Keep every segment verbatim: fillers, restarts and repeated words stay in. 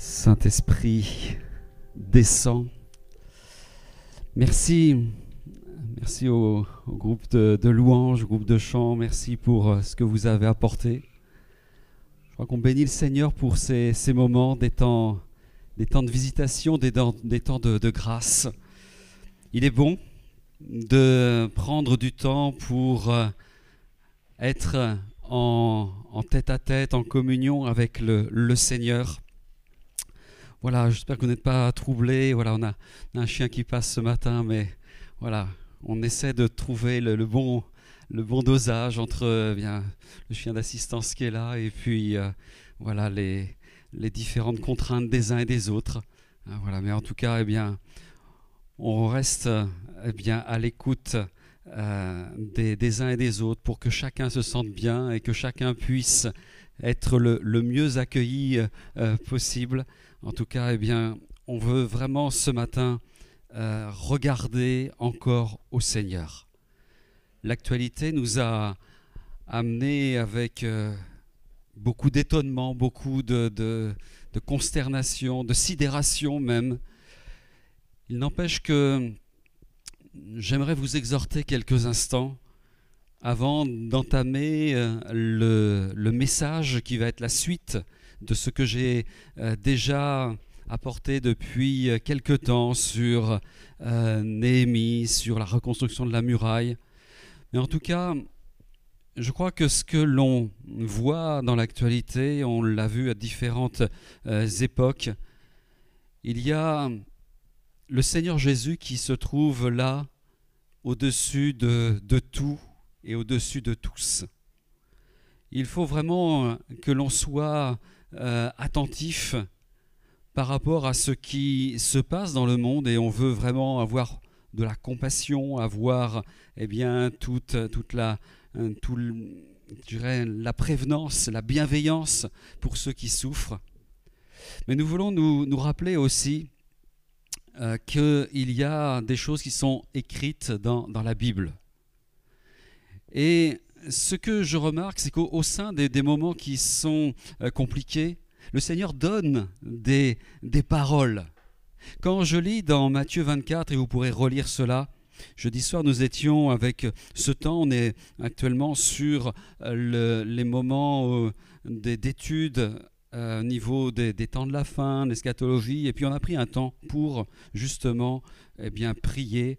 Saint-Esprit, descend. Merci, merci au, au groupe de, de louanges, au groupe de chants, merci pour ce que vous avez apporté. Je crois qu'on bénit le Seigneur pour ces, ces moments, des temps, des temps de visitation, des temps, des temps de, de grâce. Il est bon de prendre du temps pour être en, en tête à tête, en communion avec le, le Seigneur. Voilà, j'espère que vous n'êtes pas troublés. Voilà, on a, on a un chien qui passe ce matin, mais voilà, on essaie de trouver le, le, bon, le bon dosage entre euh, bien, le chien d'assistance qui est là et puis euh, voilà, les, les différentes contraintes des uns et des autres. Hein, voilà, mais en tout cas, eh bien, on reste eh bien, à l'écoute euh, des, des uns et des autres pour que chacun se sente bien et que chacun puisse être le, le mieux accueilli euh, possible. En tout cas, eh bien, on veut vraiment ce matin euh, regarder encore au Seigneur. L'actualité nous a amené avec euh, beaucoup d'étonnement, beaucoup de, de, de consternation, de sidération même. Il n'empêche que j'aimerais vous exhorter quelques instants avant d'entamer le, le message qui va être la suite de ce que j'ai déjà apporté depuis quelque temps sur euh, Néhémie, sur la reconstruction de la muraille. Mais en tout cas, je crois que ce que l'on voit dans l'actualité, on l'a vu à différentes euh, époques, il y a le Seigneur Jésus qui se trouve là, au-dessus de, de tout et au-dessus de tous. Il faut vraiment que l'on soit Euh, attentif par rapport à ce qui se passe dans le monde, et on veut vraiment avoir de la compassion, avoir eh bien, toute, toute la, tout le, je dirais, la prévenance, la bienveillance pour ceux qui souffrent. Mais nous voulons nous, nous rappeler aussi euh, qu'il y a des choses qui sont écrites dans, dans la Bible. Et ce que je remarque, c'est qu'au sein des, des moments qui sont euh, compliqués, le Seigneur donne des, des paroles. Quand je lis dans Matthieu vingt-quatre, et vous pourrez relire cela, jeudi soir nous étions avec ce temps, on est actuellement sur euh, le, les moments euh, d'études euh, au niveau des, des temps de la fin, l'eschatologie, et puis on a pris un temps pour justement eh bien, prier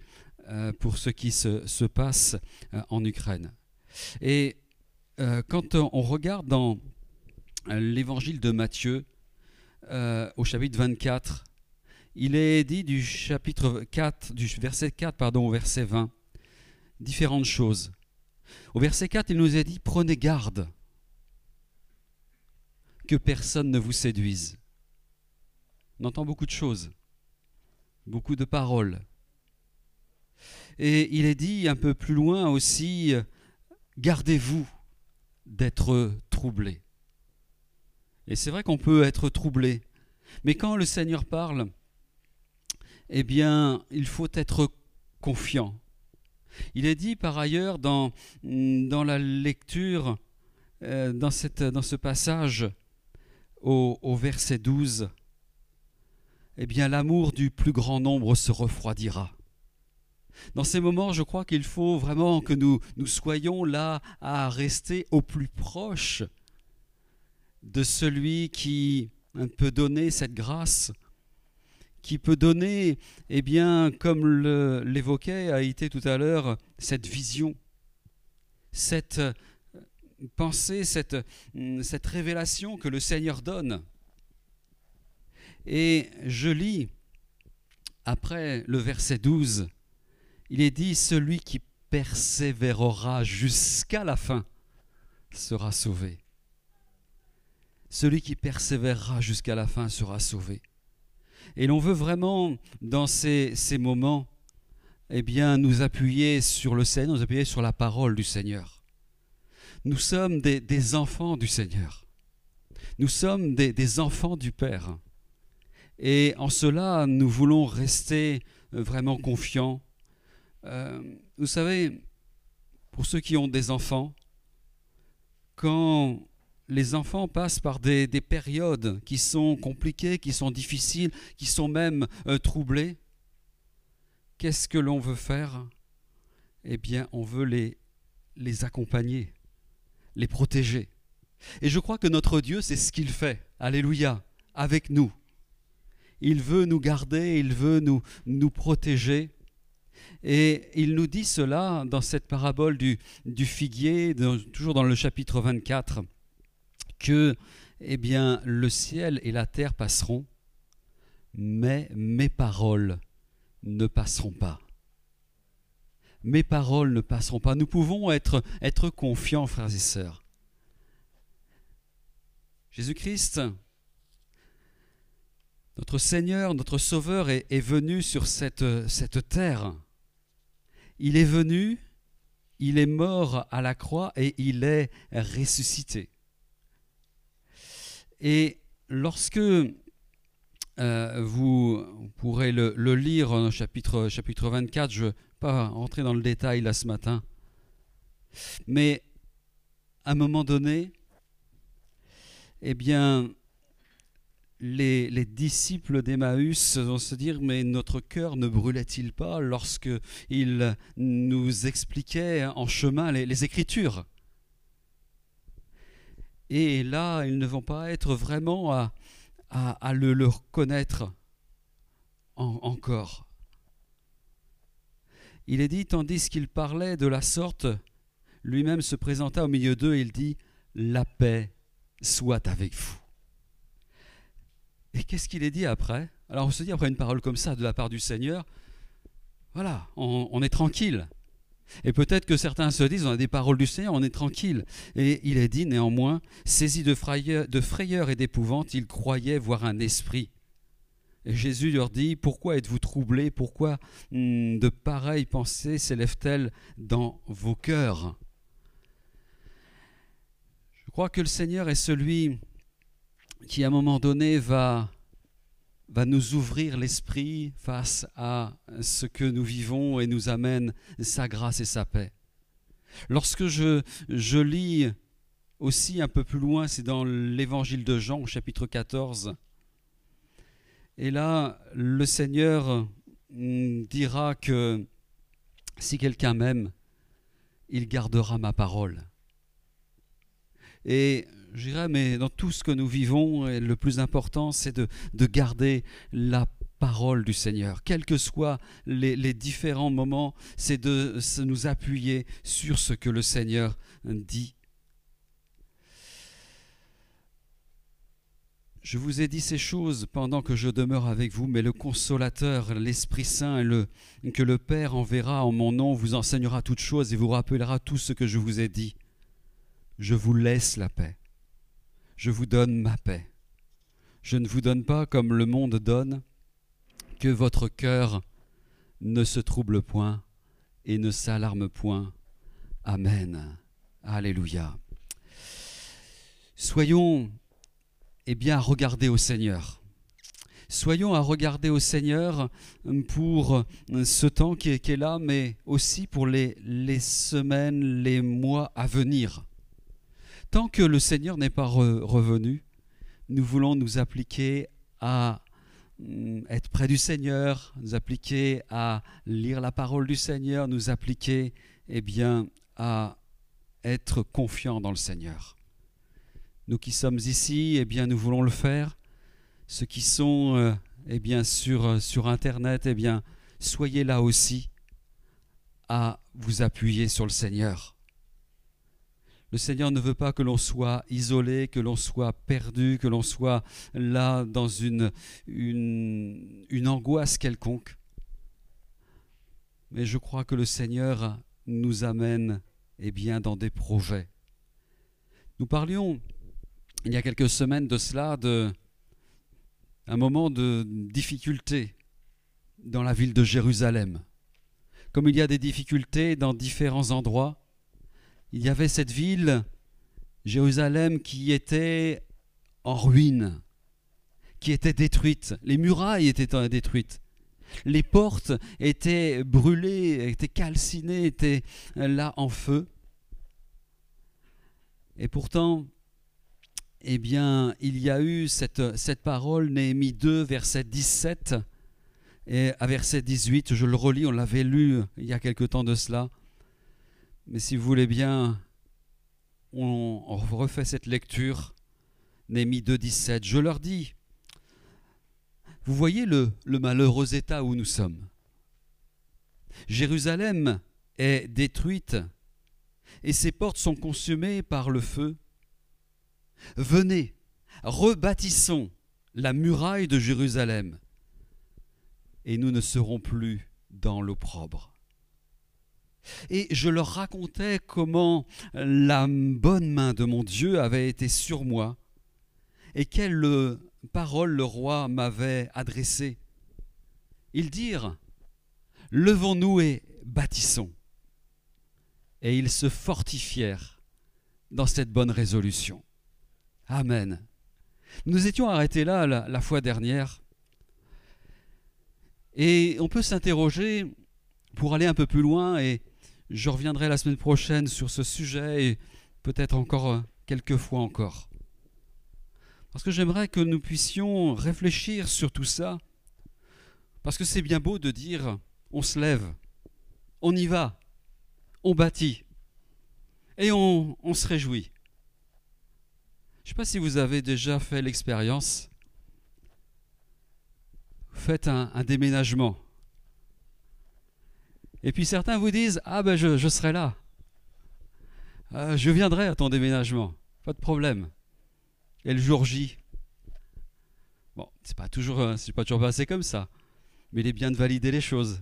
euh, pour ce qui se, se passe euh, en Ukraine. Et euh, quand on regarde dans l'évangile de Matthieu, euh, au chapitre vingt-quatre, il est dit du chapitre quatre, du verset quatre pardon, au verset vingt, différentes choses. Au verset quatre, il nous est dit « Prenez garde que personne ne vous séduise ». On entend beaucoup de choses, beaucoup de paroles. Et il est dit un peu plus loin aussi « Gardez-vous d'être troublés. » Et c'est vrai qu'on peut être troublé, mais quand le Seigneur parle, eh bien, il faut être confiant. Il est dit par ailleurs dans, dans la lecture, euh, dans, cette, dans ce passage au, au verset douze, eh bien, l'amour du plus grand nombre se refroidira. Dans ces moments, je crois qu'il faut vraiment que nous, nous soyons là à rester au plus proche de celui qui peut donner cette grâce, qui peut donner, eh bien, comme l'évoquait Haïté tout à l'heure, cette vision, cette pensée, cette, cette révélation que le Seigneur donne. Et je lis après le verset douze, il est dit « Celui qui persévérera jusqu'à la fin sera sauvé. » Celui qui persévérera jusqu'à la fin sera sauvé. Et l'on veut vraiment, dans ces, ces moments, eh bien, nous appuyer sur le Seigneur, nous appuyer sur la parole du Seigneur. Nous sommes des, des enfants du Seigneur. Nous sommes des, des enfants du Père. Et en cela, nous voulons rester vraiment confiants. Euh, vous savez, pour ceux qui ont des enfants, quand les enfants passent par des, des périodes qui sont compliquées, qui sont difficiles, qui sont même euh, troublées. Qu'est-ce que l'on veut faire? Eh bien, on veut les, les accompagner, les protéger. Et je crois que notre Dieu, c'est ce qu'il fait, alléluia, avec nous. Il veut nous garder, il veut nous, nous protéger. Et il nous dit cela dans cette parabole du, du figuier, dans, toujours dans le chapitre vingt-quatre, que eh bien, le ciel et la terre passeront, mais mes paroles ne passeront pas. Mes paroles ne passeront pas. Nous pouvons être, être confiants, frères et sœurs. Jésus-Christ, notre Seigneur, notre Sauveur est, est venu sur cette, cette terre. Il est venu, il est mort à la croix et il est ressuscité. Et lorsque euh, vous, vous pourrez le, le lire au chapitre, chapitre vingt-quatre, je ne vais pas rentrer dans le détail là ce matin, mais à un moment donné, eh bien, les, les disciples d'Emmaüs vont se dire, mais notre cœur ne brûlait-il pas lorsque il nous expliquait en chemin les, les Écritures? Et là, ils ne vont pas être vraiment à, à, à le, le reconnaître en, encore. Il est dit, tandis qu'il parlait de la sorte, lui-même se présenta au milieu d'eux et il dit, la paix soit avec vous. Et qu'est-ce qu'il est dit après? Alors on se dit, après une parole comme ça de la part du Seigneur, voilà, on, on est tranquille. Et peut-être que certains se disent, on a des paroles du Seigneur, on est tranquille. Et il est dit néanmoins, saisi de frayeur, de frayeur et d'épouvante, ils croyaient voir un esprit. Et Jésus leur dit, pourquoi êtes-vous troublés? Pourquoi hmm, de pareilles pensées s'élèvent-elles dans vos cœurs? Je crois que le Seigneur est celui qui, à un moment donné, va, va nous ouvrir l'esprit face à ce que nous vivons et nous amène sa grâce et sa paix. Lorsque je, je lis aussi un peu plus loin, c'est dans l'Évangile de Jean, chapitre quatorze, et là, le Seigneur dira que si quelqu'un m'aime, il gardera ma parole. Et je dirais, mais dans tout ce que nous vivons, le plus important, c'est de, de garder la parole du Seigneur. Quels que soient les, les différents moments, c'est de nous appuyer sur ce que le Seigneur dit. Je vous ai dit ces choses pendant que je demeure avec vous, mais le Consolateur, l'Esprit Saint, le, que le Père enverra en mon nom, vous enseignera toutes choses et vous rappellera tout ce que je vous ai dit. Je vous laisse la paix. Je vous donne ma paix. Je ne vous donne pas comme le monde donne, que votre cœur ne se trouble point et ne s'alarme point. Amen. Alléluia. Soyons, eh bien, à regarder au Seigneur. Soyons à regarder au Seigneur pour ce temps qui est, qui est là, mais aussi pour les, les semaines, les mois à venir. Tant que le Seigneur n'est pas re- revenu, nous voulons nous appliquer à être près du Seigneur, nous appliquer à lire la parole du Seigneur, nous appliquer eh bien, à être confiants dans le Seigneur. Nous qui sommes ici, eh bien, nous voulons le faire. Ceux qui sont euh, eh bien, sur, sur Internet, eh bien, soyez là aussi à vous appuyer sur le Seigneur. Le Seigneur ne veut pas que l'on soit isolé, que l'on soit perdu, que l'on soit là dans une, une, une angoisse quelconque. Mais je crois que le Seigneur nous amène eh bien, dans des projets. Nous parlions il y a quelques semaines de cela, d'un moment de difficulté dans la ville de Jérusalem. Comme il y a des difficultés dans différents endroits, il y avait cette ville, Jérusalem, qui était en ruine, qui était détruite. Les murailles étaient détruites. Les portes étaient brûlées, étaient calcinées, étaient là en feu. Et pourtant, eh bien, il y a eu cette, cette parole, Néhémie deux, verset dix-sept, et à verset dix-huit, je le relis, on l'avait lu il y a quelque temps de cela. Mais si vous voulez bien, on, on refait cette lecture. Néhémie deux, dix-sept, je leur dis, vous voyez le, le malheureux état où nous sommes. Jérusalem est détruite et ses portes sont consumées par le feu. Venez, rebâtissons la muraille de Jérusalem et nous ne serons plus dans l'opprobre. Et je leur racontais comment la bonne main de mon Dieu avait été sur moi et quelle parole le roi m'avait adressée. Ils dirent, levons-nous et bâtissons. Et ils se fortifièrent dans cette bonne résolution. Amen. Nous étions arrêtés là la, la fois dernière. Et on peut s'interroger pour aller un peu plus loin, et je reviendrai la semaine prochaine sur ce sujet, et peut-être encore quelques fois encore. Parce que j'aimerais que nous puissions réfléchir sur tout ça. Parce que c'est bien beau de dire, on se lève, on y va, on bâtit, et on, on se réjouit. Je ne sais pas si vous avez déjà fait l'expérience. Vous faites un, un déménagement. Et puis certains vous disent, ah ben je, je serai là. Euh, je viendrai à ton déménagement. Pas de problème. Et le jour J. Bon, c'est pas toujours, c'est pas toujours passé comme ça. Mais il est bien de valider les choses.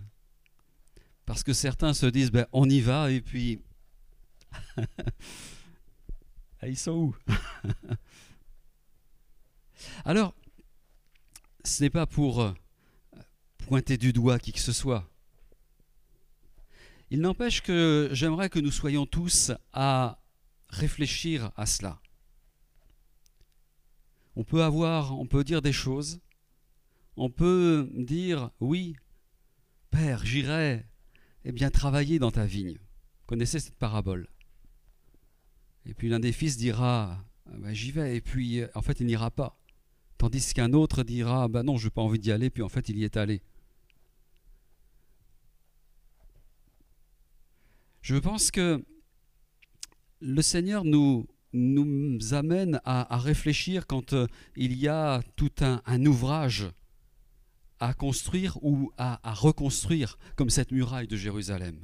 Parce que certains se disent, ben on y va et puis... Ah, ils sont où? Alors, ce n'est pas pour pointer du doigt qui que ce soit. Il n'empêche que j'aimerais que nous soyons tous à réfléchir à cela. On peut avoir, on peut dire des choses, on peut dire, oui, Père, j'irai eh bien, travailler dans ta vigne. Vous connaissez cette parabole ? Et puis l'un des fils dira, ben, j'y vais, et puis en fait il n'ira pas. Tandis qu'un autre dira, ben non, je n'ai pas envie d'y aller, puis en fait il y est allé. Je pense que le Seigneur nous, nous amène à, à réfléchir quand il y a tout un, un ouvrage à construire ou à, à reconstruire, comme cette muraille de Jérusalem.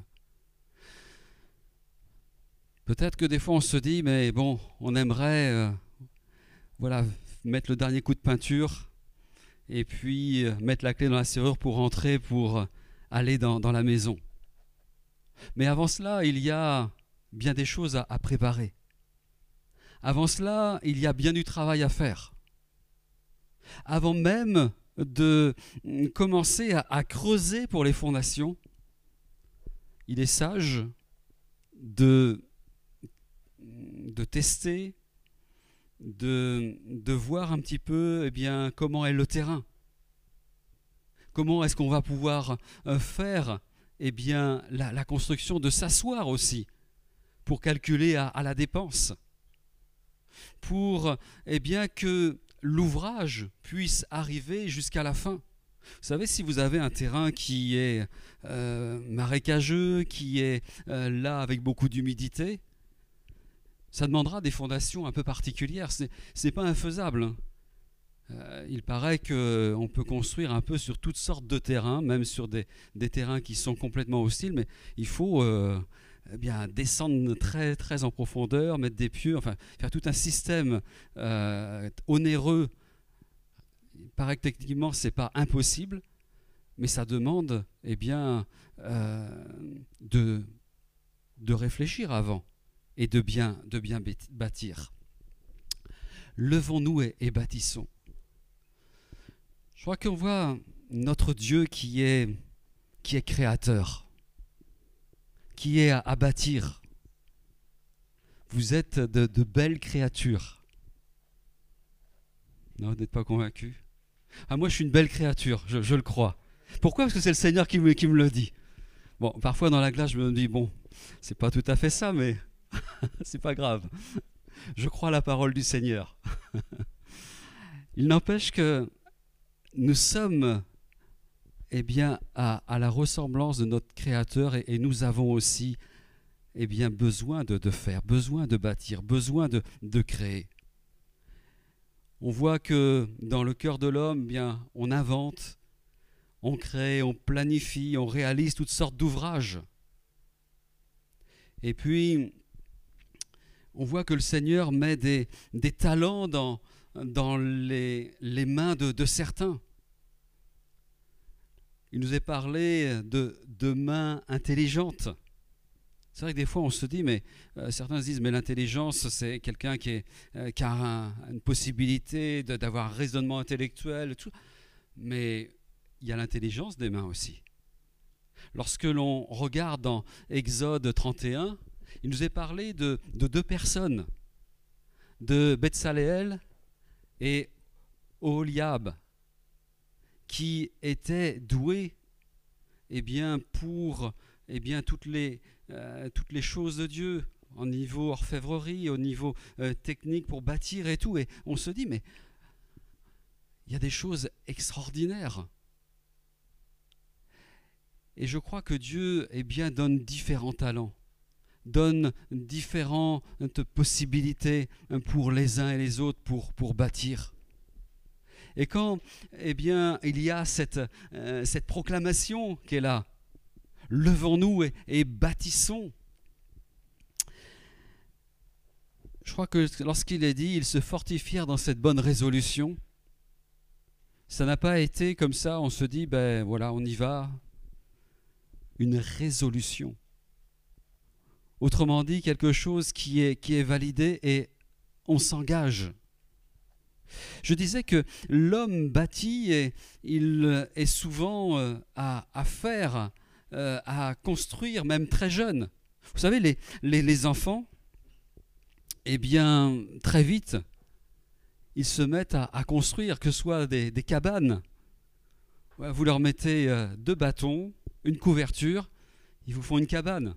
Peut-être que des fois on se dit, mais bon, on aimerait euh, voilà, mettre le dernier coup de peinture et puis euh, mettre la clé dans la serrure pour rentrer, pour euh, aller dans, dans la maison. Mais avant cela, il y a bien des choses à, à préparer. Avant cela, il y a bien du travail à faire. Avant même de commencer à, à creuser pour les fondations, il est sage de... de tester, de, de voir un petit peu eh bien, comment est le terrain, comment est-ce qu'on va pouvoir faire eh bien, la, la construction, de s'asseoir aussi pour calculer à, à la dépense, pour eh bien, que l'ouvrage puisse arriver jusqu'à la fin. Vous savez, si vous avez un terrain qui est euh, marécageux, qui est euh, là avec beaucoup d'humidité, ça demandera des fondations un peu particulières. Ce n'est pas infaisable. Euh, il paraît qu'on peut construire un peu sur toutes sortes de terrains, même sur des, des terrains qui sont complètement hostiles, mais il faut euh, eh bien, descendre très, très en profondeur, mettre des pieux, enfin faire tout un système euh, onéreux. Il paraît que techniquement, ce n'est pas impossible, mais ça demande eh bien, euh, de, de réfléchir avant. Et de bien, de bien bâtir. Levons-nous et, et bâtissons. Je crois qu'on voit notre Dieu qui est, qui est créateur, qui est à, à bâtir. Vous êtes de, de belles créatures. Non, vous n'êtes pas convaincus? Ah, moi, je suis une belle créature, je, je le crois. Pourquoi? Parce que c'est le Seigneur qui me, qui me le dit. Bon, parfois, dans la glace, je me dis, bon, c'est pas tout à fait ça, mais... C'est pas grave. Je crois à la parole du Seigneur. Il n'empêche que nous sommes eh bien, à, à la ressemblance de notre Créateur et, et nous avons aussi eh bien, besoin de, de faire, besoin de bâtir, besoin de, de créer. On voit que dans le cœur de l'homme, eh bien, on invente, on crée, on planifie, on réalise toutes sortes d'ouvrages. Et puis, on voit que le Seigneur met des, des talents dans... dans les, les mains de, de certains. Il nous est parlé de, de mains intelligentes. C'est vrai que des fois on se dit, mais euh, certains se disent, mais l'intelligence c'est quelqu'un qui, est, euh, qui a un, une possibilité de, d'avoir un raisonnement intellectuel, tout. Mais il y a l'intelligence des mains aussi. Lorsque l'on regarde dans Exode trente et un, il nous est parlé de, de deux personnes, de Bézalel et Oliab, qui était doué eh bien, pour eh bien, toutes, les, euh, toutes les choses de Dieu, au niveau orfèvrerie, au niveau euh, technique pour bâtir et tout. Et on se dit, mais il y a des choses extraordinaires. Et je crois que Dieu eh bien, donne différents talents, donne différentes possibilités pour les uns et les autres pour, pour bâtir. Et quand eh bien, il y a cette, euh, cette proclamation qui est là, levons-nous et, et bâtissons. Je crois que lorsqu'il est dit, ils se fortifièrent dans cette bonne résolution, ça n'a pas été comme ça, on se dit, ben voilà, on y va, une résolution. Autrement dit, quelque chose qui est, qui est validé et on s'engage. Je disais que l'homme bâtit et il est souvent à, à faire, à construire, même très jeune. Vous savez, les, les, les enfants, eh bien, très vite, ils se mettent à, à construire, que ce soit des, des cabanes. Vous leur mettez deux bâtons, une couverture, ils vous font une cabane.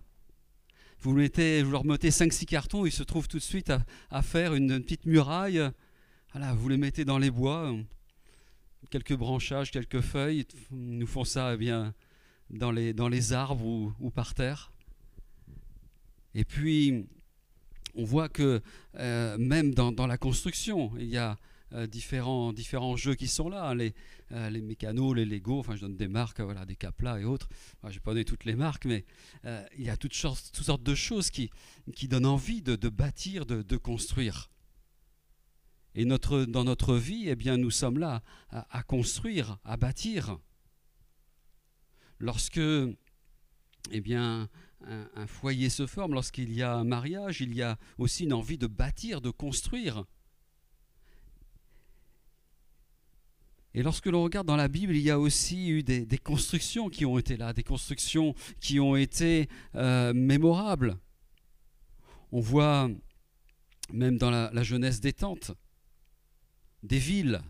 Vous, mettez, vous leur mettez cinq six cartons, ils se trouvent tout de suite à, à faire une, une petite muraille. Voilà, vous les mettez dans les bois, quelques branchages, quelques feuilles. Ils nous font ça eh bien, dans, les, dans les arbres ou, ou par terre. Et puis, on voit que euh, même dans, dans la construction, il y a euh, différents, différents jeux qui sont là. Hein, les, euh, les mécanos, les Lego, enfin je donne des marques, voilà, des Capla et autres. Enfin, je n'ai pas donné toutes les marques, mais euh, il y a toutes sortes, toutes sortes de choses qui, qui donnent envie de, de bâtir, de, de construire. Et notre, dans notre vie, eh bien, nous sommes là à, à construire, à bâtir. Lorsque eh bien, un, un foyer se forme, lorsqu'il y a un mariage, il y a aussi une envie de bâtir, de construire. Et lorsque l'on regarde dans la Bible, il y a aussi eu des, des constructions qui ont été là, des constructions qui ont été euh, mémorables. On voit même dans la, la jeunesse des tentes, des villes,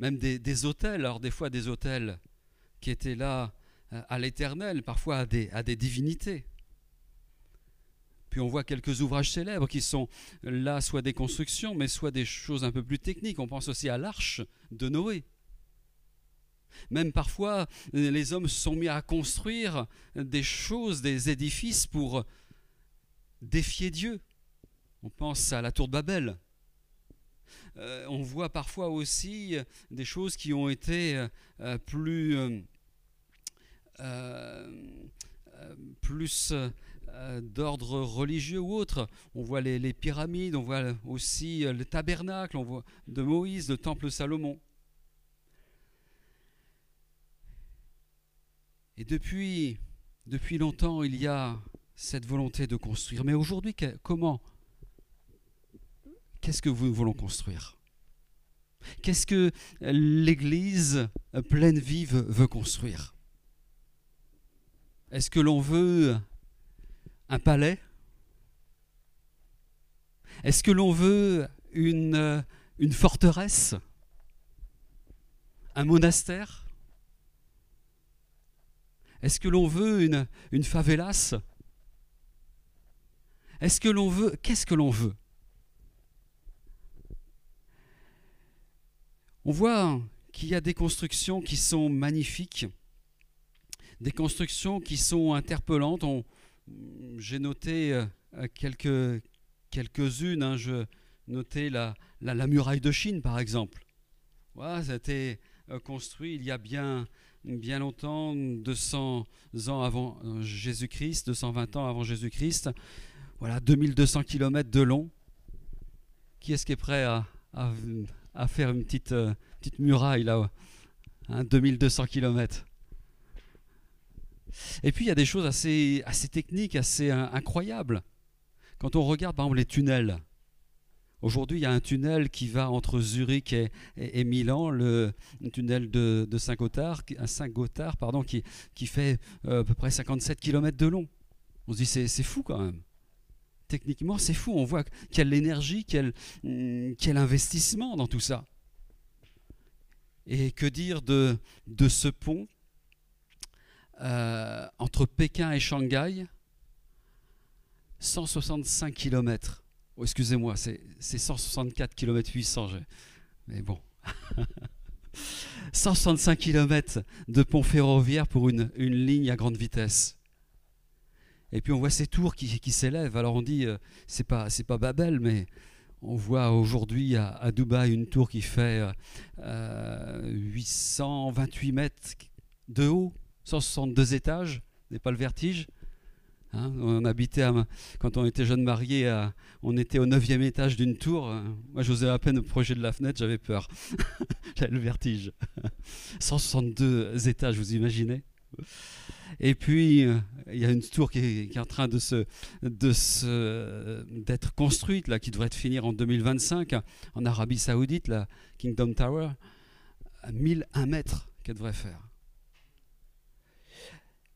même des, des hôtels. Alors des fois des hôtels qui étaient là à l'éternel, parfois à des, à des divinités. Puis on voit quelques ouvrages célèbres qui sont là, soit des constructions, mais soit des choses un peu plus techniques. On pense aussi à l'arche de Noé. Même parfois, les hommes se sont mis à construire des choses, des édifices pour défier Dieu. On pense à la tour de Babel. Euh, on voit parfois aussi des choses qui ont été euh, plus... Euh, euh, plus euh, d'ordre religieux ou autre. On voit les, les pyramides, on voit aussi le tabernacle, on voit de Moïse, le temple de Salomon. Et depuis, depuis longtemps, il y a cette volonté de construire. Mais aujourd'hui, comment ? Qu'est-ce que nous voulons construire ? Qu'est-ce que l'Église pleine vive veut construire ? Est-ce que l'on veut un palais ? Est-ce que l'on veut une, une forteresse ? Un monastère ? Est-ce que l'on veut une, une favelas ? Est-ce que l'on veut ? Qu'est-ce que l'on veut ? On voit qu'il y a des constructions qui sont magnifiques, des constructions qui sont interpellantes. On, j'ai noté quelques, quelques-unes, hein. Je notais la, la, la muraille de Chine par exemple. Voilà, ça a été construit il y a bien, bien longtemps, deux cents ans avant Jésus-Christ, deux cent vingt ans avant Jésus-Christ. Voilà, deux mille deux cents kilomètres de long. Qui est-ce qui est prêt à, à, à faire une petite, euh, petite muraille là, hein, deux mille deux cents kilomètres. Et puis il y a des choses assez, assez techniques, assez hein, incroyables. Quand on regarde par exemple les tunnels, aujourd'hui il y a un tunnel qui va entre Zurich et, et, et Milan, le tunnel de, de Saint-Gothard, Saint-Gothard pardon, qui, qui fait euh, à peu près cinquante-sept kilomètres de long. On se dit c'est, c'est fou quand même. Techniquement, c'est fou, on voit quelle énergie, quel, quel investissement dans tout ça. Et que dire de, de ce pont euh, entre Pékin et Shanghai, cent soixante-cinq kilomètres. Oh, excusez-moi, c'est, c'est cent soixante-quatre kilomètres huit cents, mais bon. cent soixante-cinq kilomètres de pont ferroviaire pour une, une ligne à grande vitesse. Et puis on voit ces tours qui, qui s'élèvent. Alors on dit, euh, c'est pas, c'est pas Babel, mais on voit aujourd'hui à, à Dubaï une tour qui fait euh, huit cent vingt-huit mètres de haut, cent soixante-deux étages, n'est pas le vertige. Hein, on habitait, à, quand on était jeunes mariés, à, on était au neuvième étage d'une tour. Moi j'osais à peine me projeter de la fenêtre, j'avais peur, j'avais le vertige. cent soixante-deux étages, vous imaginez ? Et puis il euh, y a une tour qui est, qui est en train de se, de se, euh, d'être construite là, qui devrait finir en deux mille vingt-cinq en Arabie Saoudite, la Kingdom Tower, à mille un mètres qu'elle devrait faire.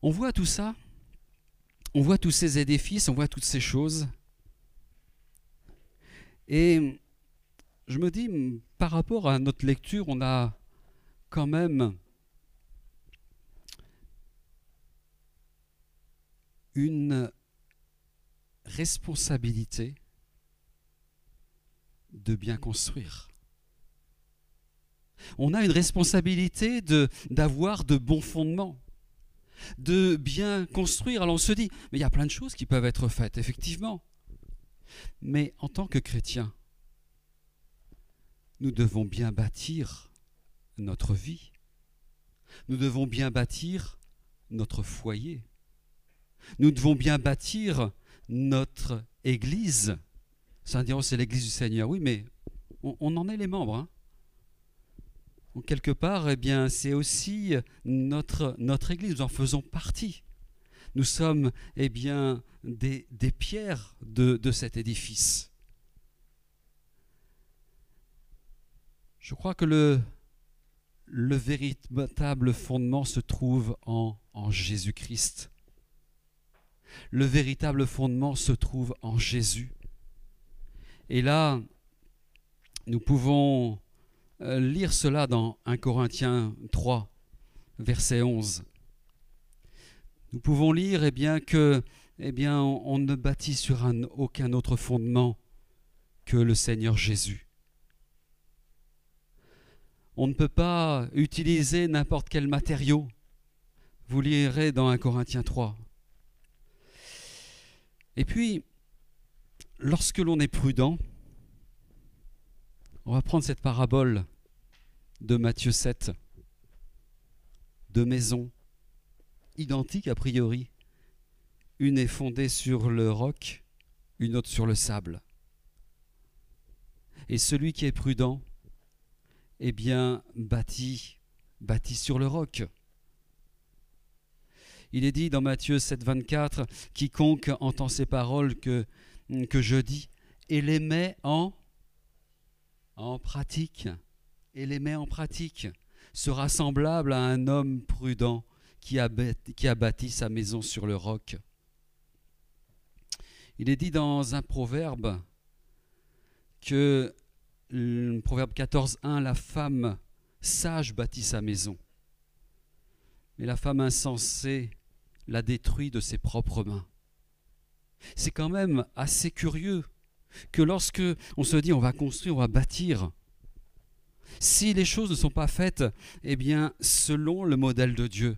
On voit tout ça, on voit tous ces édifices, on voit toutes ces choses, et je me dis par rapport à notre lecture, on a quand même une responsabilité de bien construire. On a une responsabilité de, d'avoir de bons fondements, de bien construire. Alors on se dit, mais il y a plein de choses qui peuvent être faites, effectivement. Mais en tant que chrétiens, nous devons bien bâtir notre vie. Nous devons bien bâtir notre foyer. Nous devons bien bâtir notre Église. Ça dira, c'est l'Église du Seigneur. Oui, mais on, on en est les membres. Hein. Donc, quelque part, eh bien, c'est aussi notre, notre Église. Nous en faisons partie. Nous sommes eh bien, des, des pierres de, de cet édifice. Je crois que le, le véritable fondement se trouve en, en Jésus-Christ. Le véritable fondement se trouve en Jésus. Et là, nous pouvons lire cela dans un Corinthiens trois, verset onze. Nous pouvons lire eh bien, que, eh bien, on ne bâtit sur un, aucun autre fondement que le Seigneur Jésus. On ne peut pas utiliser n'importe quel matériau. Vous lirez dans un Corinthiens trois. Et puis, lorsque l'on est prudent, on va prendre cette parabole de Matthieu sept, deux maisons identiques a priori. Une est fondée sur le roc, une autre sur le sable. Et celui qui est prudent, eh bien, bâtit, bâtit sur le roc. Il est dit dans Matthieu sept, vingt-quatre, « Quiconque entend ces paroles que, que je dis et les met en, en pratique, et les met en pratique, sera semblable à un homme prudent qui a, qui a bâti sa maison sur le roc. » Il est dit dans un proverbe, que, le proverbe quatorze, un, « La femme sage bâtit sa maison. » Mais la femme insensée la détruit de ses propres mains. » C'est quand même assez curieux que lorsque on se dit on va construire, on va bâtir, Si les choses ne sont pas faites, eh bien, selon le modèle de Dieu,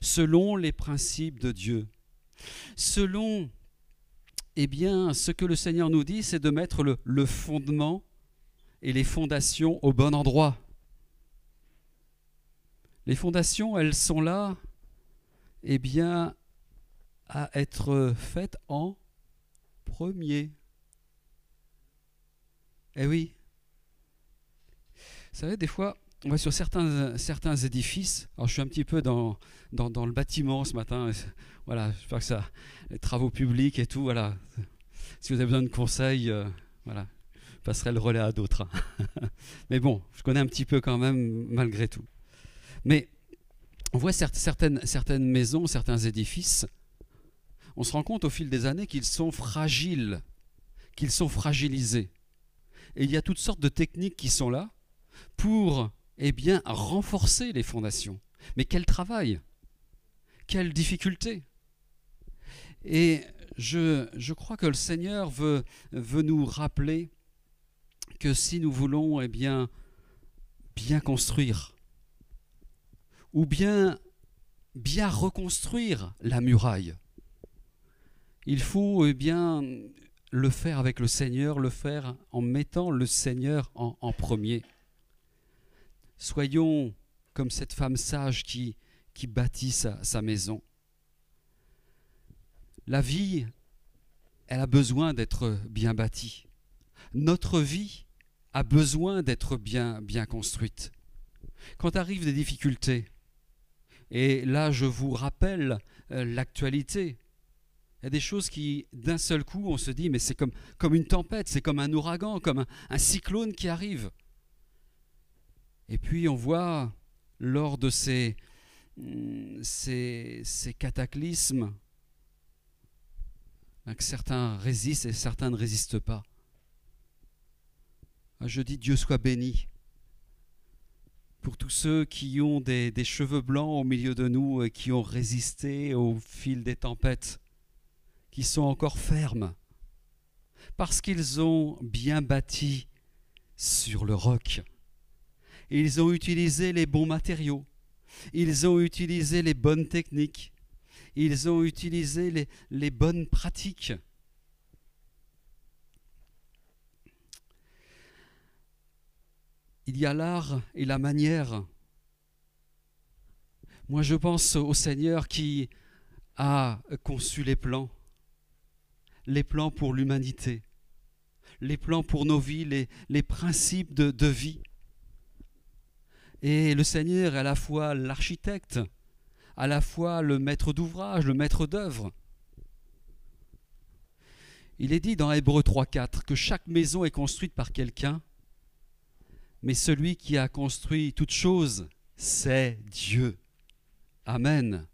selon les principes de Dieu, selon, eh bien, ce que le Seigneur nous dit, c'est de mettre le, le fondement et les fondations au bon endroit. Les fondations, elles sont là, eh bien, à être faites en premier. Eh oui. Vous savez, des fois, on va sur certains, certains édifices. Alors, je suis un petit peu dans, dans, dans le bâtiment ce matin. Voilà, j'espère que ça... Les travaux publics et tout, voilà. Si vous avez besoin de conseils, euh, voilà, je passerai le relais à d'autres. Hein. Mais bon, je connais un petit peu quand même, malgré tout. Mais on voit certes, certaines, certaines maisons, certains édifices, on se rend compte au fil des années qu'ils sont fragiles, qu'ils sont fragilisés. Et il y a toutes sortes de techniques qui sont là pour, eh bien, renforcer les fondations. Mais quel travail, quelle difficulté. Et je, je crois que le Seigneur veut, veut nous rappeler que si nous voulons, eh bien, bien construire, ou bien, bien reconstruire la muraille, il faut, eh bien, le faire avec le Seigneur, le faire en mettant le Seigneur en, en premier. Soyons comme cette femme sage qui, qui bâtit sa, sa maison. La vie, elle a besoin d'être bien bâtie. Notre vie a besoin d'être bien, bien construite. Quand arrivent des difficultés, et là, je vous rappelle euh, l'actualité. Il y a des choses qui, d'un seul coup, on se dit, mais c'est comme, comme une tempête, c'est comme un ouragan, comme un, un cyclone qui arrive. Et puis, on voit, lors de ces, ces, ces cataclysmes, hein, que certains résistent et certains ne résistent pas. Je dis, Dieu soit béni pour tous ceux qui ont des, des cheveux blancs au milieu de nous et qui ont résisté au fil des tempêtes, qui sont encore fermes, parce qu'ils ont bien bâti sur le roc. Ils ont utilisé les bons matériaux, ils ont utilisé les bonnes techniques, ils ont utilisé les, les bonnes pratiques. Il y a l'art et la manière. Moi, je pense au Seigneur qui a conçu les plans, les plans pour l'humanité, les plans pour nos vies, les, les principes de, de vie. Et le Seigneur est à la fois l'architecte, à la fois le maître d'ouvrage, le maître d'œuvre. Il est dit dans Hébreux trois quatre que chaque maison est construite par quelqu'un, mais celui qui a construit toute chose, c'est Dieu. Amen.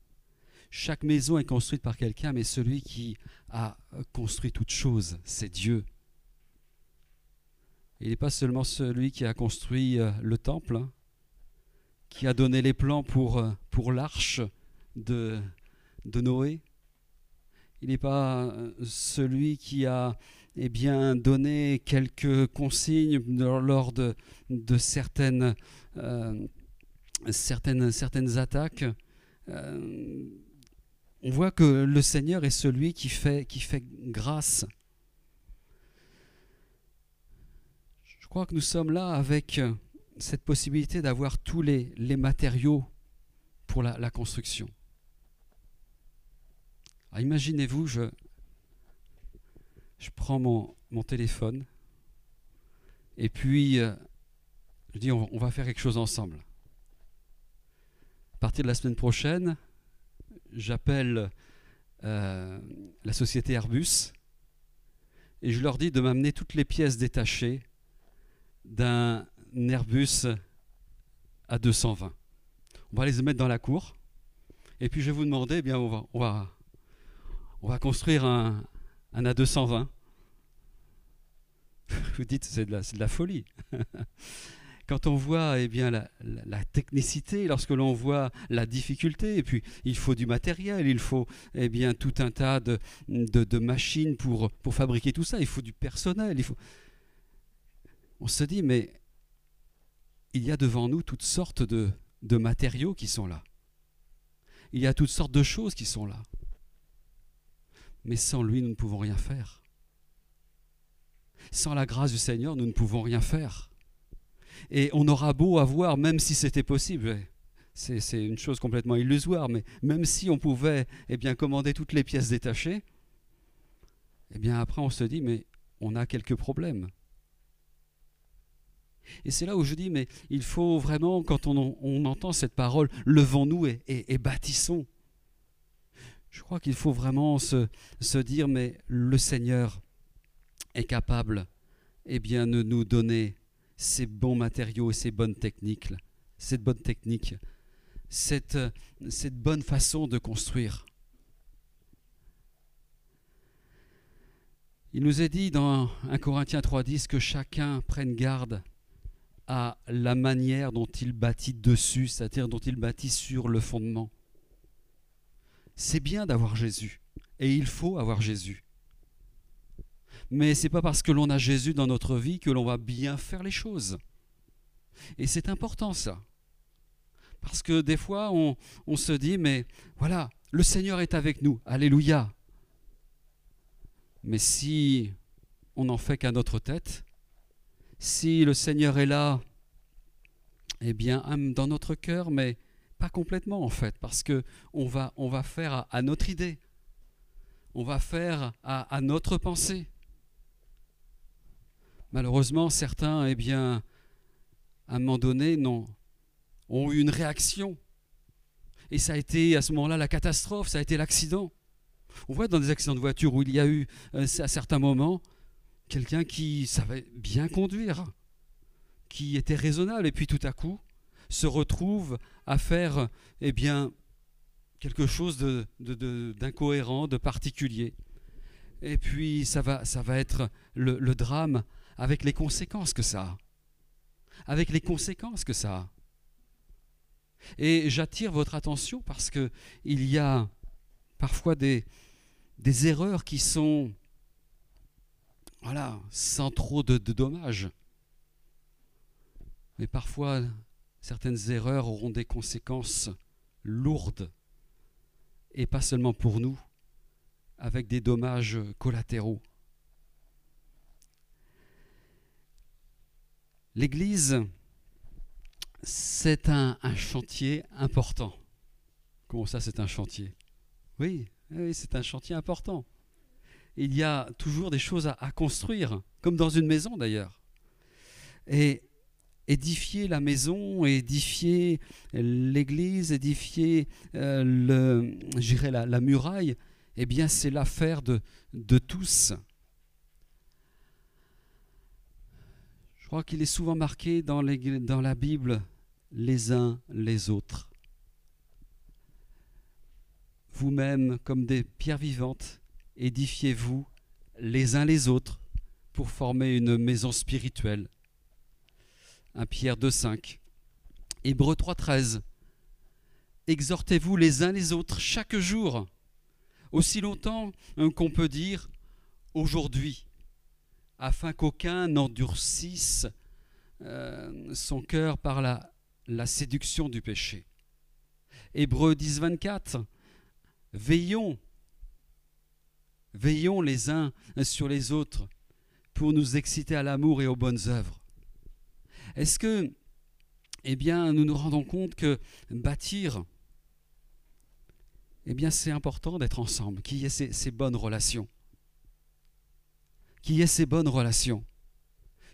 Chaque maison est construite par quelqu'un, mais celui qui a construit toute chose, c'est Dieu. Il n'est pas seulement celui qui a construit le temple, hein, qui a donné les plans pour, pour l'arche de, de Noé. Il n'est pas celui qui a, eh bien, donné quelques consignes lors de, de certaines, euh, certaines, certaines attaques. Euh, on voit que le Seigneur est celui qui fait, qui fait grâce. Je crois que nous sommes là avec cette possibilité d'avoir tous les, les matériaux pour la, la construction. Alors imaginez-vous, je, je prends mon, mon téléphone et puis euh, je dis on, on va faire quelque chose ensemble. À partir de la semaine prochaine, j'appelle euh, la société Airbus et je leur dis de m'amener toutes les pièces détachées d'un Airbus A deux cent vingt. On va les mettre dans la cour et puis je vais vous demander, eh bien, on va... On va On va construire un, un A deux cent vingt. Vous dites, c'est de la, c'est de la folie. Quand on voit, eh bien, la, la, la technicité, lorsque l'on voit la difficulté, et puis il faut du matériel, il faut, eh bien, tout un tas de, de, de machines pour, pour fabriquer tout ça, il faut du personnel. Il faut... On se dit, mais il y a devant nous toutes sortes de, de matériaux qui sont là. Il y a toutes sortes de choses qui sont là. Mais sans lui, nous ne pouvons rien faire. Sans la grâce du Seigneur, nous ne pouvons rien faire. Et on aura beau avoir, même si c'était possible, c'est, c'est une chose complètement illusoire, mais même si on pouvait eh bien, commander toutes les pièces détachées, eh bien après on se dit, mais on a quelques problèmes. Et c'est là où je dis, mais il faut vraiment, quand on, on entend cette parole, levons-nous et, et, et bâtissons. Je crois qu'il faut vraiment se, se dire, mais le Seigneur est capable eh bien, de nous donner ces bons matériaux, ces bonnes techniques, cette bonne technique, cette, cette bonne façon de construire. Il nous est dit dans un Corinthiens trois dix que chacun prenne garde à la manière dont il bâtit dessus, c'est-à-dire dont il bâtit sur le fondement. C'est bien d'avoir Jésus, et il faut avoir Jésus. Mais ce n'est pas parce que l'on a Jésus dans notre vie que l'on va bien faire les choses. Et c'est important ça. Parce que des fois, on, on se dit, mais voilà, le Seigneur est avec nous, alléluia. Mais si on n'en fait qu'à notre tête, si le Seigneur est là, eh bien, dans notre cœur, mais pas complètement en fait, parce qu'on va, on va faire à, à notre idée, on va faire à, à notre pensée. Malheureusement, certains, eh bien, à un moment donné, non, ont eu une réaction. Et ça a été, à ce moment-là, la catastrophe, ça a été l'accident. On voit dans des accidents de voiture où il y a eu, à certains moments, quelqu'un qui savait bien conduire, qui était raisonnable, et puis tout à coup, se retrouve à faire, eh bien, quelque chose de, de, de, d'incohérent, de particulier. Et puis, ça va, ça va être le, le drame avec les conséquences que ça a. Avec les conséquences que ça a. Et j'attire votre attention parce qu'il y a parfois des, des erreurs qui sont, voilà, sans trop de, de dommages. Mais parfois, certaines erreurs auront des conséquences lourdes, et pas seulement pour nous, avec des dommages collatéraux. L'Église, c'est un, un chantier important. Comment ça, c'est un chantier ? Oui, oui, c'est un chantier important. Il y a toujours des choses à, à construire, comme dans une maison d'ailleurs. Et édifier la maison, édifier l'église, édifier euh, le, j'irais la, la muraille, eh bien c'est l'affaire de, de tous. Je crois qu'il est souvent marqué dans, les, dans la Bible, les uns les autres. Vous-même, comme des pierres vivantes, édifiez-vous les uns les autres pour former une maison spirituelle. un Pierre deux cinq. Hébreux trois treize. Exhortez-vous les uns les autres chaque jour, aussi longtemps qu'on peut dire aujourd'hui, afin qu'aucun n'endurcisse euh, son cœur par la, la séduction du péché. Hébreux dix vingt-quatre. Veillons, veillons les uns sur les autres pour nous exciter à l'amour et aux bonnes œuvres. Est-ce que, eh bien, nous nous rendons compte que bâtir, eh bien, c'est important d'être ensemble, qu'il y ait ces, ces bonnes relations. Qu'il y ait ces bonnes relations,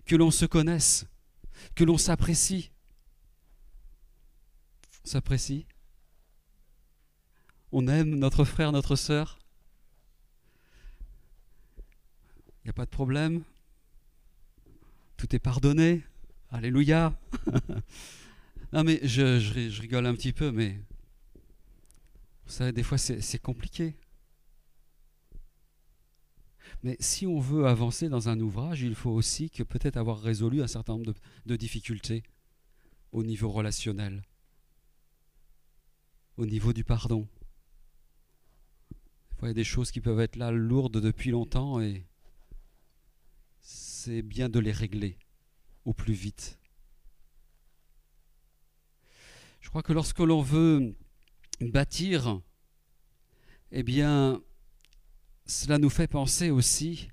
que l'on se connaisse, que l'on s'apprécie. On s'apprécie. On aime notre frère, notre sœur. Il n'y a pas de problème. Tout est pardonné. Alléluia. Non mais je, je, je rigole un petit peu, mais vous savez, des fois c'est, c'est compliqué. Mais si on veut avancer dans un ouvrage, il faut aussi que peut-être avoir résolu un certain nombre de, de difficultés au niveau relationnel, au niveau du pardon. Il y a des choses qui peuvent être là lourdes depuis longtemps et c'est bien de les régler au plus vite. crois que lorsque l'on veut bâtir, eh bien, cela nous fait penser aussi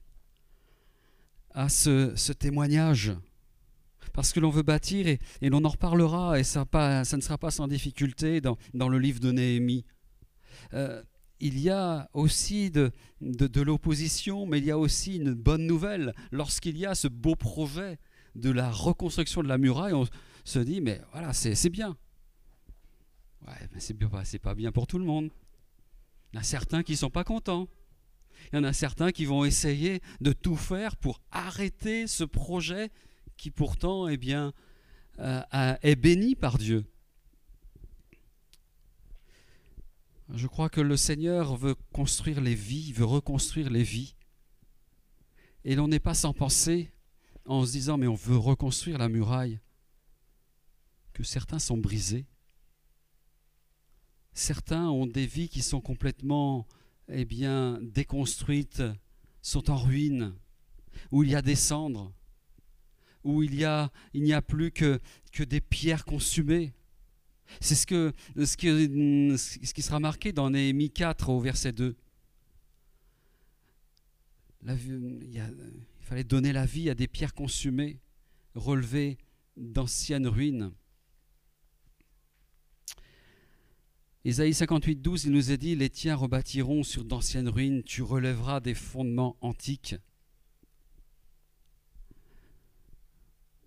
à ce, ce témoignage. Parce que l'on veut bâtir, et, et l'on en reparlera, et ça, pas, ça ne sera pas sans difficulté dans, dans le livre de Néhémie. Euh, il y a aussi de, de, de l'opposition, mais il y a aussi une bonne nouvelle. Lorsqu'il y a ce beau projet de la reconstruction de la muraille, on se dit, mais voilà, c'est bien. Ouais, mais c'est pas, c'est pas bien pour tout le monde. Il y en a certains qui ne sont pas contents. Il y en a certains qui vont essayer de tout faire pour arrêter ce projet qui pourtant eh bien, euh, est béni par Dieu. Je crois que le Seigneur veut construire les vies, veut reconstruire les vies. Et l'on n'est pas sans penser en se disant, mais on veut reconstruire la muraille, que certains sont brisés. Certains ont des vies qui sont complètement eh bien, déconstruites, sont en ruine, où il y a des cendres, où il n'y a, a plus que, que des pierres consumées. C'est ce, que, ce, que, ce qui sera marqué dans Néhémie quatre au verset deux. La, il, y a, il fallait donner la vie à des pierres consumées, relevées d'anciennes ruines. Ésaïe cinquante-huit, douze, il nous est dit, « Les tiens rebâtiront sur d'anciennes ruines, tu relèveras des fondements antiques. »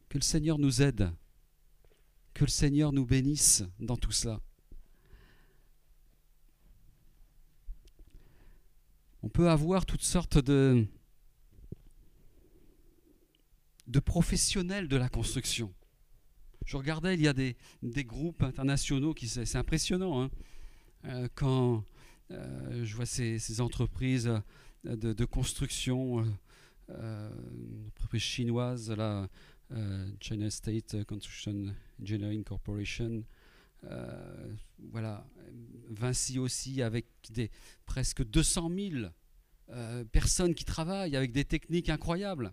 Que le Seigneur nous aide, que le Seigneur nous bénisse dans tout cela. On peut avoir toutes sortes de, de professionnels de la construction. Je regardais, il y a des, des groupes internationaux, qui c'est impressionnant, hein, euh, quand euh, je vois ces, ces entreprises de, de construction, euh, une entreprise chinoise, là, Euh, China State Construction Engineering Corporation, euh, voilà, Vinci aussi, avec des, presque deux cent mille euh, personnes qui travaillent, avec des techniques incroyables.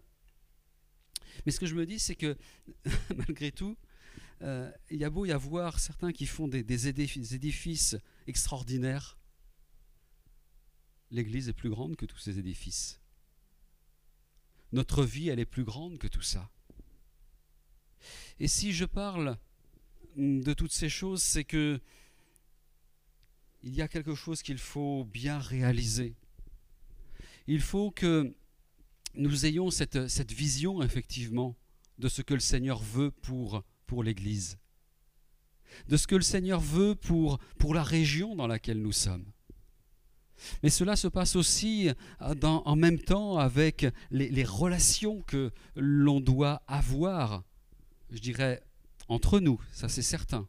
Mais ce que je me dis, c'est que malgré tout, euh, il y a beau y avoir certains qui font des, des, édifices, des édifices extraordinaires, l'Église est plus grande que tous ces édifices. Notre vie, elle est plus grande que tout ça. Et si je parle de toutes ces choses, c'est que il y a quelque chose qu'il faut bien réaliser. Il faut que nous ayons cette, cette vision, effectivement, de ce que le Seigneur veut pour, pour l'Église, de ce que le Seigneur veut pour, pour la région dans laquelle nous sommes. Mais cela se passe aussi dans, en même temps avec les, les relations que l'on doit avoir. Je dirais entre nous, ça c'est certain,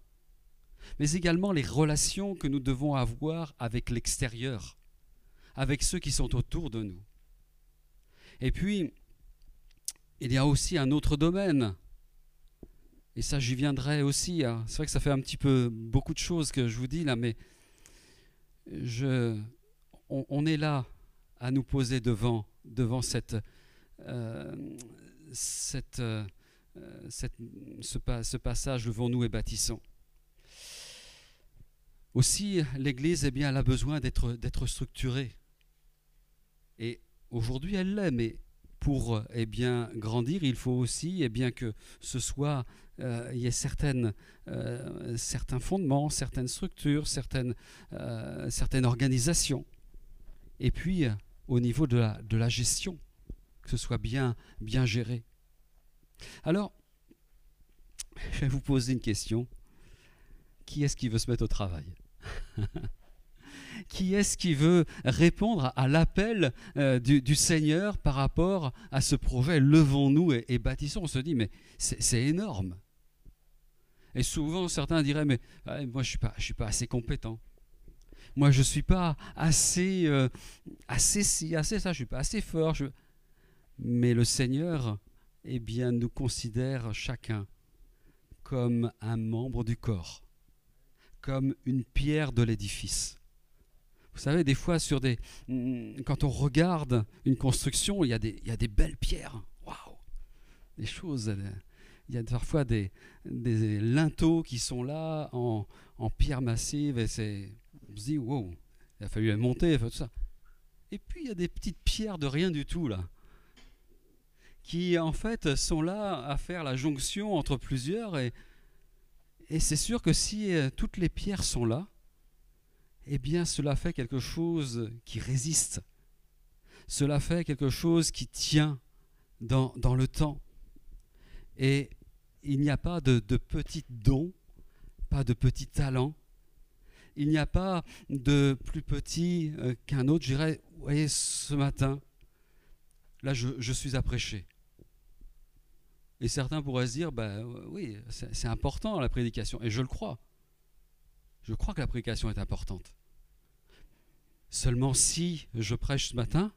mais également les relations que nous devons avoir avec l'extérieur, avec ceux qui sont autour de nous. Et puis, il y a aussi un autre domaine, et ça j'y viendrai aussi, hein. C'est vrai que ça fait un petit peu beaucoup de choses que je vous dis là, mais je, on, on est là à nous poser devant, devant cette... Euh, cette Cette, ce, ce passage, levons-nous et bâtissons. Aussi, l'Église, eh bien, elle a besoin d'être structurée. Et aujourd'hui, elle l'est, mais pour eh bien, grandir, il faut aussi eh bien, que ce soit, euh, il y ait certaines, euh, certains fondements, certaines structures, certaines, euh, certaines organisations. Et puis, au niveau de la, de la gestion, que ce soit bien, bien géré. Alors, je vais vous poser une question. Qui est-ce qui veut se mettre au travail? Qui est-ce qui veut répondre à l'appel euh, du, du Seigneur par rapport à ce projet « Levons-nous et, et bâtissons ». On se dit « mais c'est énorme ». Et souvent, certains diraient « mais ouais, moi, je ne suis pas, je suis pas assez compétent. Moi, je ne suis pas assez, euh, assez ci, assez ça, je ne suis pas assez fort. Je... » Mais le Seigneur... eh bien, nous considère chacun comme un membre du corps, comme une pierre de l'édifice. Vous savez, des fois, sur des, quand on regarde une construction, il y a des, il y a des belles pierres. Waouh! Des choses il y a parfois des, des linteaux qui sont là en, en pierre massive, et c'est, on se dit, wow, il a fallu les monter, tout ça. Et puis il y a des petites pierres de rien du tout là, qui en fait sont là à faire la jonction entre plusieurs, et, et c'est sûr que si toutes les pierres sont là, eh bien cela fait quelque chose qui résiste, cela fait quelque chose qui tient dans, dans le temps. Et il n'y a pas de, de petits dons, pas de petits talents, il n'y a pas de plus petit euh, qu'un autre. Je dirais, vous voyez, ce matin, là je, je suis à prêcher. Et certains pourraient se dire, ben oui, c'est, c'est important la prédication, et je le crois. Je crois que la prédication est importante. Seulement si je prêche ce matin,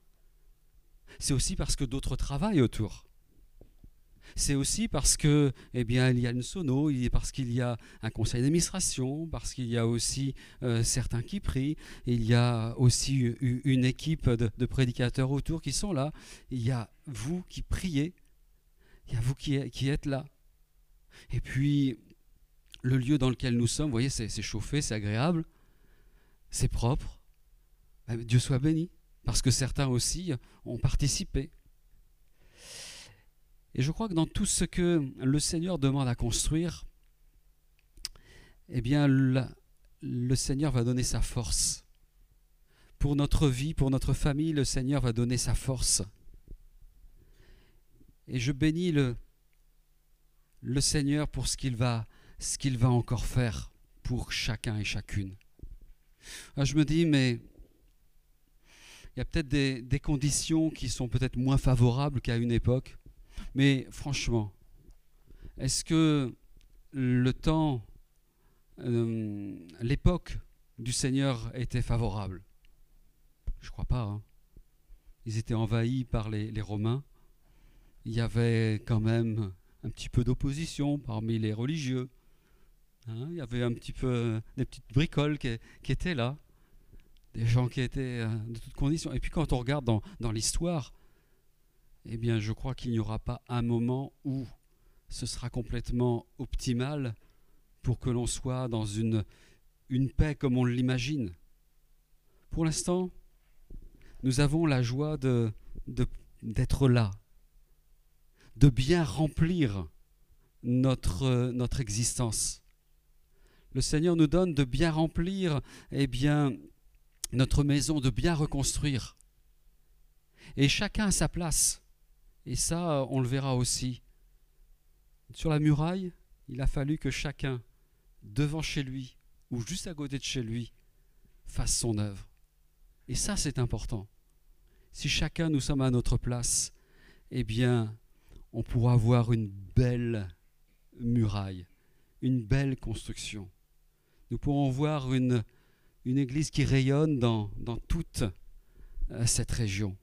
c'est aussi parce que d'autres travaillent autour. C'est aussi parce que, eh bien, il y a une sono, parce qu'il y a un conseil d'administration, parce qu'il y a aussi euh, certains qui prient, il y a aussi une équipe de, de prédicateurs autour qui sont là, il y a vous qui priez, il y a vous qui, qui êtes là. Et puis, le lieu dans lequel nous sommes, vous voyez, c'est, c'est chauffé, c'est agréable, c'est propre. Eh bien, Dieu soit béni, parce que certains aussi ont participé. Et je crois que dans tout ce que le Seigneur demande à construire, eh bien, la, le Seigneur va donner sa force. Pour notre vie, pour notre famille, le Seigneur va donner sa force. Et je bénis le, le Seigneur pour ce qu'il va, ce qu'il va encore faire pour chacun et chacune. Alors je me dis, mais il y a peut-être des, des conditions qui sont peut-être moins favorables qu'à une époque. Mais franchement, est-ce que le temps, euh, l'époque du Seigneur était favorable? Je ne crois pas. Hein. Ils étaient envahis par les, les Romains. Il y avait quand même un petit peu d'opposition parmi les religieux. Hein, il y avait un petit peu des petites bricoles qui, qui étaient là, des gens qui étaient euh, de toutes conditions. Et puis quand on regarde dans, dans l'histoire, eh bien, je crois qu'il n'y aura pas un moment où ce sera complètement optimal pour que l'on soit dans une, une paix comme on l'imagine. Pour l'instant, nous avons la joie de, de, d'être là, de bien remplir notre, notre existence. Le Seigneur nous donne de bien remplir, eh bien, notre maison, de bien reconstruire. Et chacun à sa place. Et ça, on le verra aussi. Sur la muraille, il a fallu que chacun, devant chez lui, ou juste à côté de chez lui, fasse son œuvre. Et ça, c'est important. Si chacun, nous sommes à notre place, eh bien, on pourra avoir une belle muraille, une belle construction. Nous pourrons voir une, une église qui rayonne dans, dans toute euh, cette région.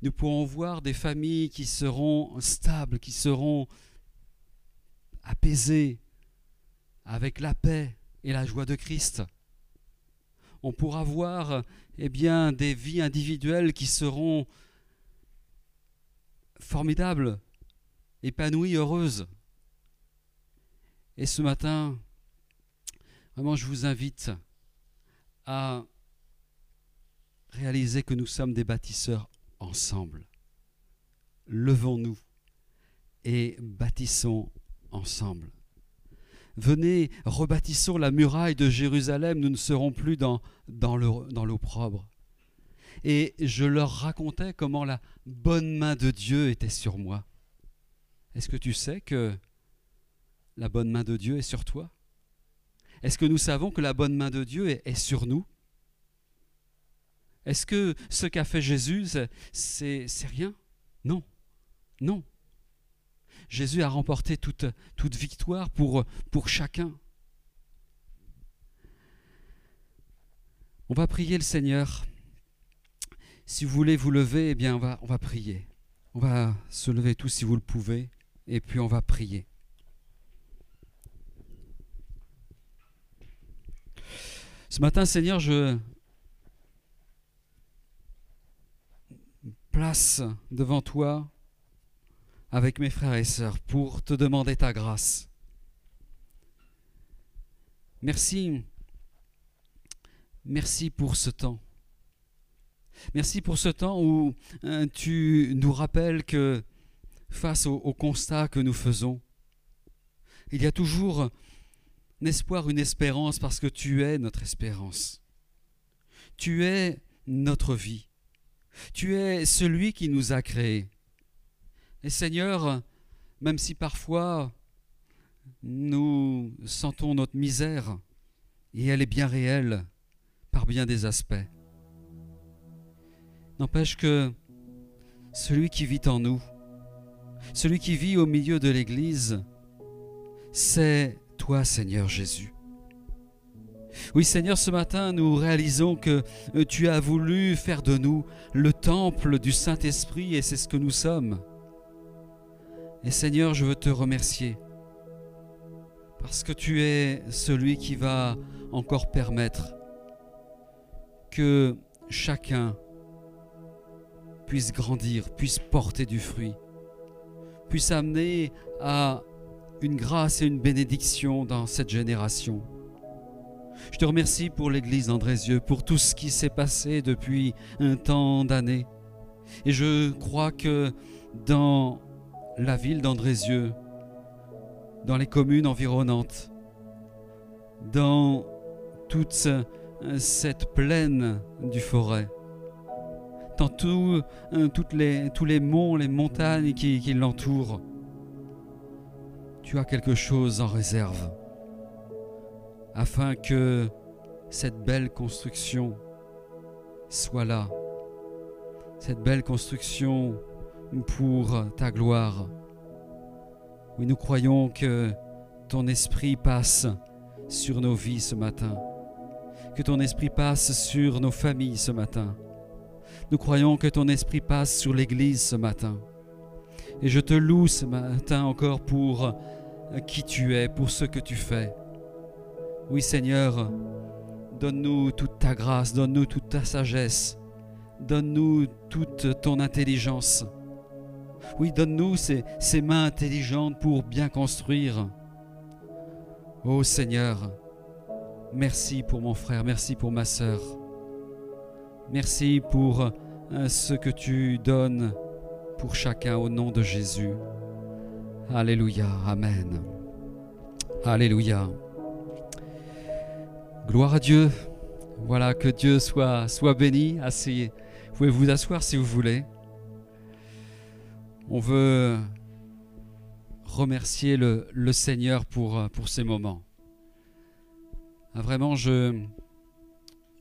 Nous pourrons voir des familles qui seront stables, qui seront apaisées avec la paix et la joie de Christ. On pourra voir, eh bien, des vies individuelles qui seront formidables, épanouies, heureuses. Et ce matin, vraiment, je vous invite à réaliser que nous sommes des bâtisseurs ensemble. Levons-nous et bâtissons ensemble. Venez, rebâtissons la muraille de Jérusalem, nous ne serons plus dans, dans, le, dans l'opprobre. Et je leur racontais comment la bonne main de Dieu était sur moi. Est-ce que tu sais que la bonne main de Dieu est sur toi? Est-ce que nous savons que la bonne main de Dieu est, est sur nous? Est-ce que ce qu'a fait Jésus, c'est, c'est rien? Non, non. Jésus a remporté toute, toute victoire pour, pour chacun. On va prier le Seigneur. Si vous voulez vous lever, eh bien on va, on va prier. On va se lever tous si vous le pouvez, et puis on va prier. Ce matin, Seigneur, je... place devant toi avec mes frères et sœurs pour te demander ta grâce. Merci, merci pour ce temps. Merci pour ce temps où hein, tu nous rappelles que face au, au constat que nous faisons, il y a toujours un espoir, une espérance, parce que tu es notre espérance. Tu es notre vie. Tu es celui qui nous a créés. Et Seigneur, même si parfois nous sentons notre misère, et elle est bien réelle par bien des aspects, n'empêche que celui qui vit en nous, celui qui vit au milieu de l'Église, c'est toi, Seigneur Jésus. Oui, Seigneur, ce matin, nous réalisons que tu as voulu faire de nous le temple du Saint-Esprit, et c'est ce que nous sommes. Et Seigneur, je veux te remercier parce que tu es celui qui va encore permettre que chacun puisse grandir, puisse porter du fruit, puisse amener à une grâce et une bénédiction dans cette génération. Je te remercie pour l'église d'Andrézieux, pour tout ce qui s'est passé depuis un tant d'années. Et je crois que dans la ville d'Andrézieux, dans les communes environnantes, dans toute cette plaine du forêt, dans tout, toutes les, tous les monts, les montagnes qui, qui l'entourent, tu as quelque chose en réserve, afin que cette belle construction soit là, cette belle construction pour ta gloire. Oui, nous croyons que ton esprit passe sur nos vies ce matin, que ton esprit passe sur nos familles ce matin. Nous croyons que ton esprit passe sur l'Église ce matin. Et je te loue ce matin encore pour qui tu es, pour ce que tu fais. Oui Seigneur, donne-nous toute ta grâce, donne-nous toute ta sagesse, donne-nous toute ton intelligence. Oui, donne-nous ces, ces mains intelligentes pour bien construire. Ô Seigneur, merci pour mon frère, merci pour ma sœur. Merci pour ce que tu donnes pour chacun au nom de Jésus. Alléluia, amen. Alléluia. Gloire à Dieu. Voilà, que Dieu soit, soit béni. Asseyez. Vous pouvez vous asseoir si vous voulez. On veut remercier le, le Seigneur pour, pour ces moments. Ah, vraiment, je,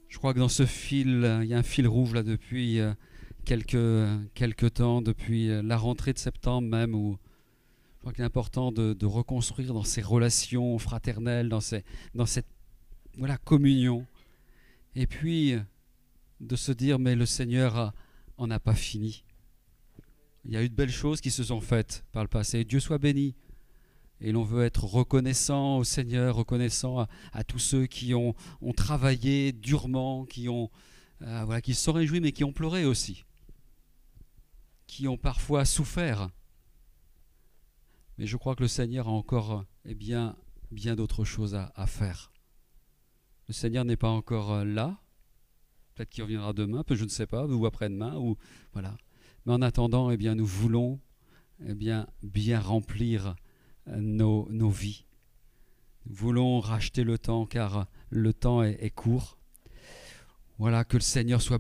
je crois que dans ce fil, il y a un fil rouge là depuis quelques, quelques temps, depuis la rentrée de septembre même, où je crois qu'il est important de, de reconstruire dans ces relations fraternelles, dans, ces, dans cette voilà, communion. Et puis, de se dire, mais le Seigneur n'en a pas fini. Il y a eu de belles choses qui se sont faites par le passé. Et Dieu soit béni. Et l'on veut être reconnaissant au Seigneur, reconnaissant à, à tous ceux qui ont, ont travaillé durement, qui, ont, euh, voilà, qui se sont réjouis, mais qui ont pleuré aussi, qui ont parfois souffert. Mais je crois que le Seigneur a encore eh bien, bien d'autres choses à, à faire. Le Seigneur n'est pas encore là, peut-être qu'il reviendra demain, peut je ne sais pas, ou après-demain, ou voilà. Mais en attendant, eh bien, nous voulons eh bien, bien remplir nos, nos vies. Nous voulons racheter le temps, car le temps est, est court. Voilà, que le Seigneur soit